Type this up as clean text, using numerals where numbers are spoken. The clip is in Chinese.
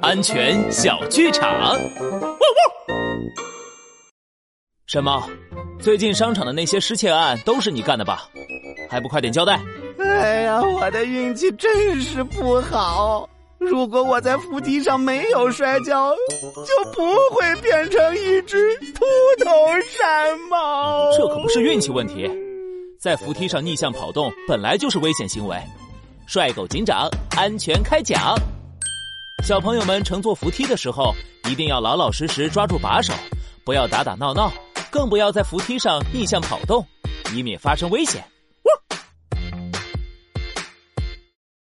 安全小剧场。沈猫，最近商场的那些失窃案都是你干的吧？还不快点交代！哎呀，我的运气真是不好。如果我在扶梯上没有摔跤，就不会变成一只秃头山猫。这可不是运气问题，在扶梯上逆向跑动本来就是危险行为。帅狗警长安全开讲，小朋友们乘坐扶梯的时候，一定要老老实实抓住把手，不要打打闹闹，更不要在扶梯上逆向跑动，以免发生危险。